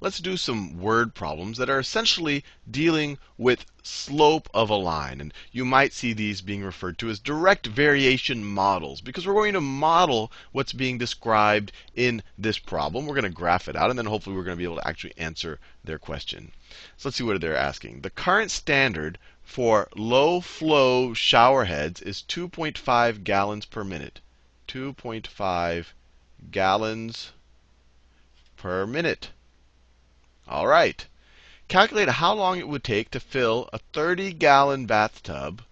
let's do some word problems that are essentially dealing with slope of a line. And you might see these being referred to as direct variation models, because we're going to model what's being described in this problem. We're going to graph it out, and then hopefully we're going to be able to actually answer their question. So let's see what they're asking. The current standard for low flow showerheads is 2.5 gallons per minute. 2.5 gallons per minute. All right. Calculate how long it would take to fill a 30-gallon bathtub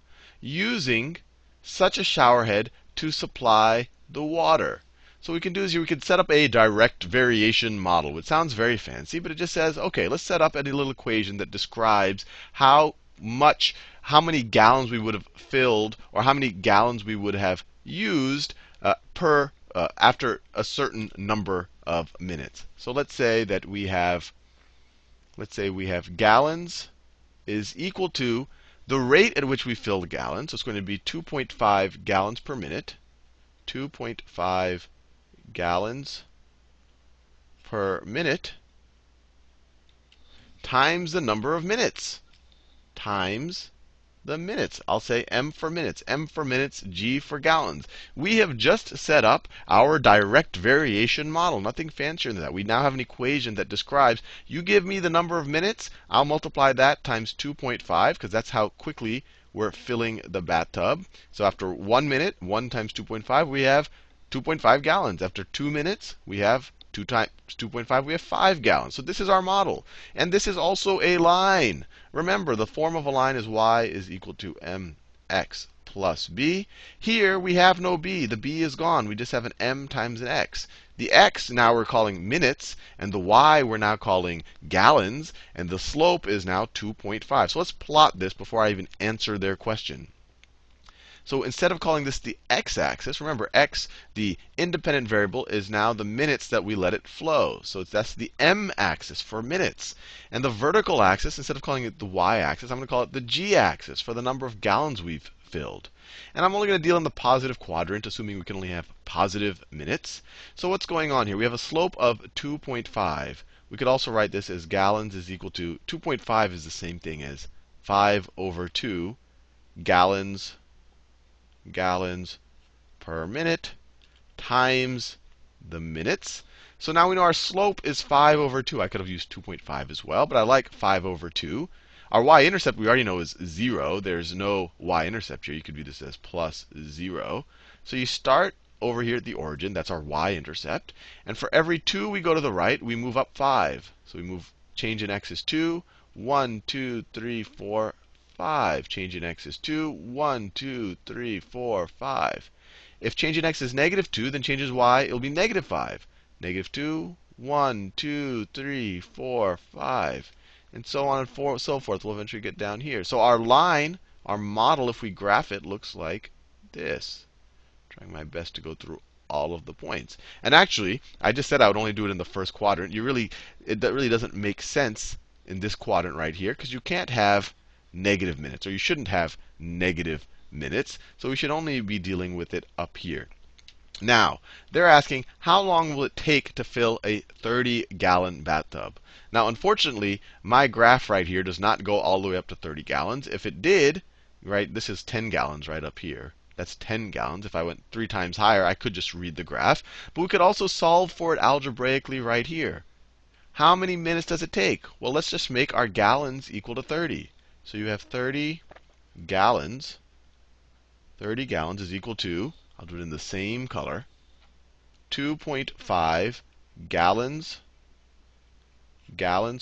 using such a showerhead to supply the water. So what we can do is we can set up a direct variation model. It sounds very fancy, but it just says, okay, let's set up a little equation that describes how many gallons we would have filled, or how many gallons we would have used after a certain number of minutes. So let's say that we have gallons is equal to the rate at which we filled gallons. So it's going to be 2.5 gallons per minute. 2.5 gallons per minute times the number of minutes. Times the minutes. I'll say M for minutes, M for minutes, G for gallons. We have just set up our direct variation model. Nothing fancier than that. We now have an equation that describes, you give me the number of minutes, I'll multiply that times 2.5, because that's how quickly we're filling the bathtub. So after 1 minute, 1 times 2.5, we have 2.5 gallons. After 2 minutes, we have 2 times 2.5, we have 5 gallons. So this is our model. And this is also a line. Remember, the form of a line is y is equal to mx plus b. Here we have no b. The b is gone. We just have an m times an x. The x now we're calling minutes, and the y we're now calling gallons, and the slope is now 2.5. So let's plot this before I even answer their question. So instead of calling this the x-axis, remember x, the independent variable, is now the minutes that we let it flow. So that's the m-axis for minutes. And the vertical axis, instead of calling it the y-axis, I'm going to call it the g-axis for the number of gallons we've filled. And I'm only going to deal in the positive quadrant, assuming we can only have positive minutes. So what's going on here? We have a slope of 2.5. We could also write this as gallons is equal to, 2.5 is the same thing as 5 over 2 gallons per minute times the minutes. So now we know our slope is 5 over 2. I could have used 2.5 as well, but I like 5 over 2. Our y-intercept we already know is 0. There's no y-intercept here. You could view this as plus 0. So you start over here at the origin. That's our y-intercept. And for every 2 we go to the right, we move up 5. So we move, change in x is 2, 1, 2, 3, 4, 5. Change in x is 2. 1, 2, 3, 4, 5. If change in x is negative 2, then change in y, it'll be negative 5. Negative 2, 1, 2, 3, 4, 5. And so on and so forth. We'll eventually get down here. So our line, our model, if we graph it, looks like this. I'm trying my best to go through all of the points. And actually, I just said I would only do it in the first quadrant. That really doesn't make sense in this quadrant right here, because you can't have negative minutes, or you shouldn't have negative minutes. So we should only be dealing with it up here. Now, they're asking, how long will it take to fill a 30-gallon bathtub? Now, unfortunately, my graph right here does not go all the way up to 30 gallons. If it did, right, this is 10 gallons right up here. That's 10 gallons. If I went 3 times higher, I could just read the graph. But we could also solve for it algebraically right here. How many minutes does it take? Well, let's just make our gallons equal to 30. So you have 30 gallons. 30 gallons is equal to, I'll do it in the same color, 2.5 gallons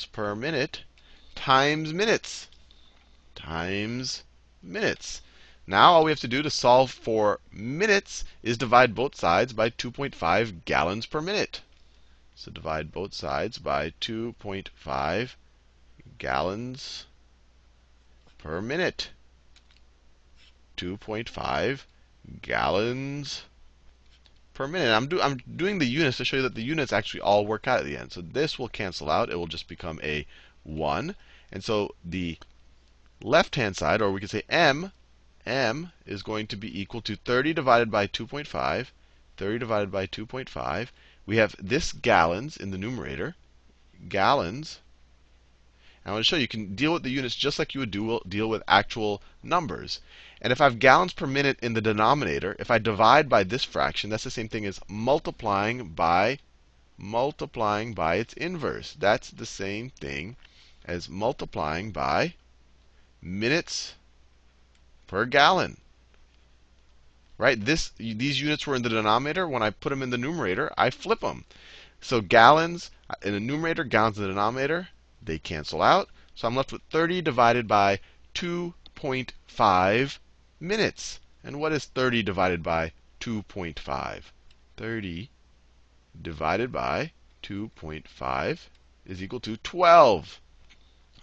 per minute times minutes. Now all we have to do to solve for minutes is divide both sides by 2.5 gallons per minute. So divide both sides by 2.5 gallons per minute. 2.5 gallons per minute. I'm doing the units to show you that the units actually all work out at the end. So this will cancel out. It will just become a 1. And so the left-hand side, or we could say m is going to be equal to 30 divided by 2.5. We have this gallons in the numerator. gallons. And I want to show you can deal with the units just like you would deal with actual numbers. And if I have gallons per minute in the denominator, if I divide by this fraction, that's the same thing as multiplying by its inverse. That's the same thing as multiplying by minutes per gallon. Right? These units were in the denominator. When I put them in the numerator, I flip them. So gallons in the numerator, gallons in the denominator, they cancel out. So I'm left with 30 divided by 2.5 minutes. And what is 30 divided by 2.5? 30 divided by 2.5 is equal to 12.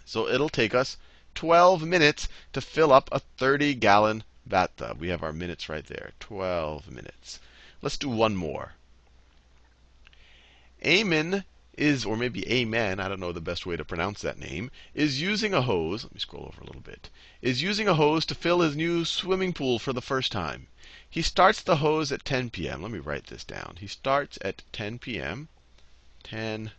So it'll take us 12 minutes to fill up a 30-gallon bathtub. We have our minutes right there, 12 minutes. Let's do one more. Amen is, or maybe Amen, I don't know the best way to pronounce that name, is using a hose, let me scroll over a little bit, is using a hose to fill his new swimming pool for the first time. He starts the hose at 10 p.m. Let me write this down. He starts at 10 p.m. 10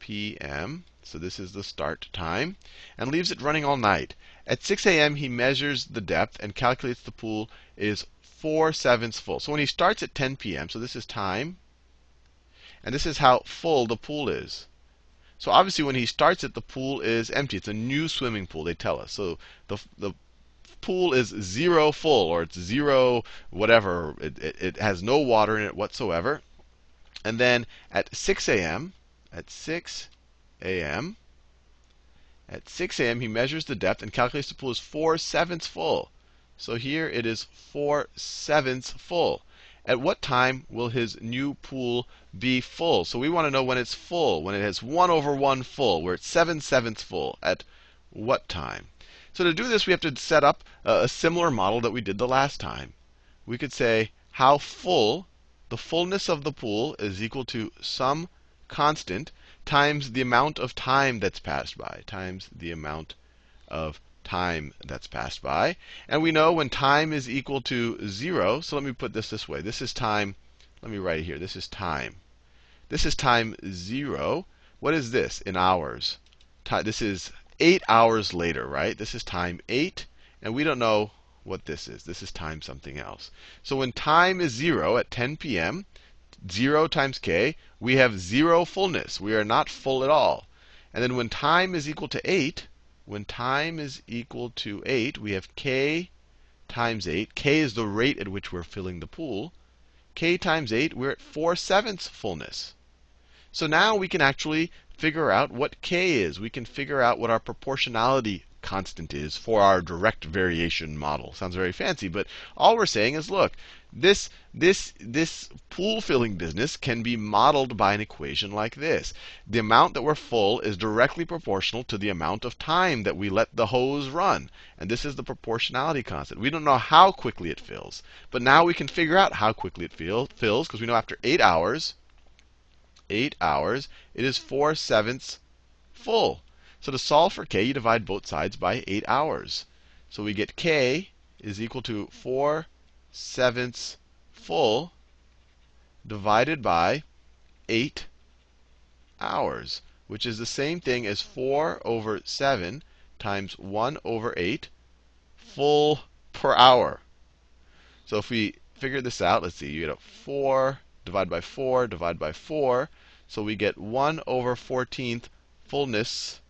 p.m. So this is the start time, and leaves it running all night. At 6 a.m. he measures the depth and calculates the pool is 4/7 full. So when he starts at 10 p.m., so this is time, and this is how full the pool is. So obviously when he starts it, the pool is empty. It's a new swimming pool, they tell us. So the pool is 0 full, or it's 0 whatever. It has no water in it whatsoever. And then at 6 a.m., he measures the depth and calculates the pool is 4/7 full. So here it is 4/7 full. At what time will his new pool be full? So we want to know when it's full, when it has 1/1 full, where it's 7/7 full. At what time? So to do this, we have to set up a similar model that we did the last time. We could say how full, the fullness of the pool is equal to some constant times the amount of time that's passed by, times the amount of time that's passed by. And we know when time is equal to 0, so let me put this way. This is time, let me write it here. This is time. This is time 0. What is this in hours? This is 8 hours later, right? This is time 8, and we don't know what this is. This is time something else. So when time is 0 at 10 p.m., 0 times k, we have 0 fullness. We are not full at all. And then when time is equal to 8, we have k times 8. K is the rate at which we're filling the pool. K times 8, we're at 4/7 fullness. So now we can actually figure out what k is. We can figure out what our proportionality constant is for our direct variation model. Sounds very fancy, but all we're saying is, look, this pool filling business can be modeled by an equation like this. The amount that we're full is directly proportional to the amount of time that we let the hose run. And this is the proportionality constant. We don't know how quickly it fills, but now we can figure out how quickly it fills, because we know after 8 hours, it is 4/7 full. So to solve for k, you divide both sides by 8 hours. So we get k is equal to 4/7 full divided by 8 hours, which is the same thing as 4/7 times 1/8 full per hour. So if we figure this out, let's see, you get a 4 divided by 4 divided by 4. So we get 1/14 fullness.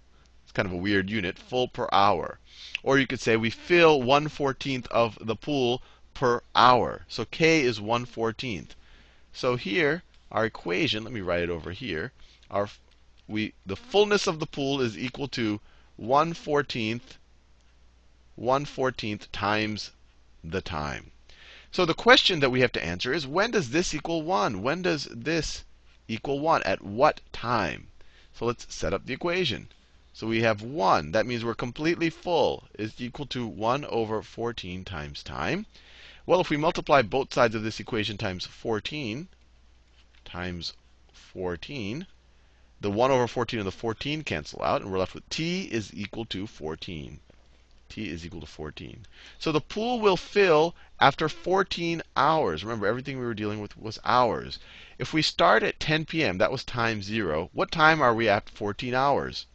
It's kind of a weird unit, full per hour. Or you could say we fill 1/14 of the pool per hour. So k is 1/14. So here, our equation, let me write it over here, the fullness of the pool is equal to 1/14 times the time. So the question that we have to answer is, when does this equal 1? When does this equal 1? At what time? So let's set up the equation. So we have 1. That means we're completely full is equal to 1/14 times time. Well, if we multiply both sides of this equation times 14, the 1/14 and the 14 cancel out, and we're left with t is equal to 14. t is equal to 14. So the pool will fill after 14 hours. Remember, everything we were dealing with was hours. If we start at 10 p.m., that was time 0, what time are we at 14 hours?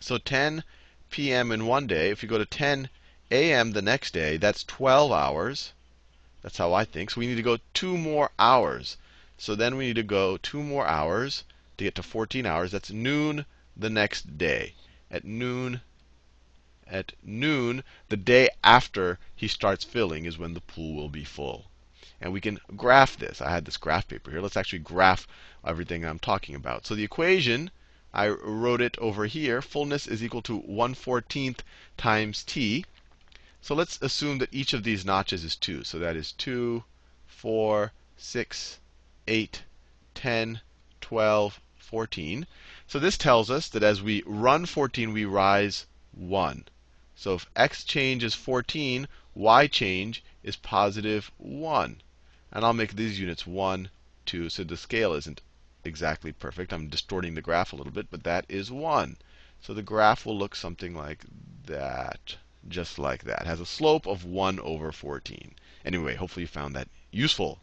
So 10 p.m. in one day, if you go to 10 a.m. the next day, that's 12 hours. That's how I think. So we need to go 2 more hours. So then we need to go 2 more hours to get to 14 hours. That's noon the next day. At noon, the day after he starts filling is when the pool will be full. And we can graph this. I had this graph paper here. Let's actually graph everything I'm talking about. So the equation, I wrote it over here. Fullness is equal to 1/14 times t. So let's assume that each of these notches is 2. So that is 2, 4, 6, 8, 10, 12, 14. So this tells us that as we run 14, we rise 1. So if x change is 14, y change is positive 1. And I'll make these units 1, 2, so the scale isn't exactly perfect. I'm distorting the graph a little bit, but that is 1. So the graph will look something like that, just like that. It has a slope of 1/14. Anyway, hopefully you found that useful.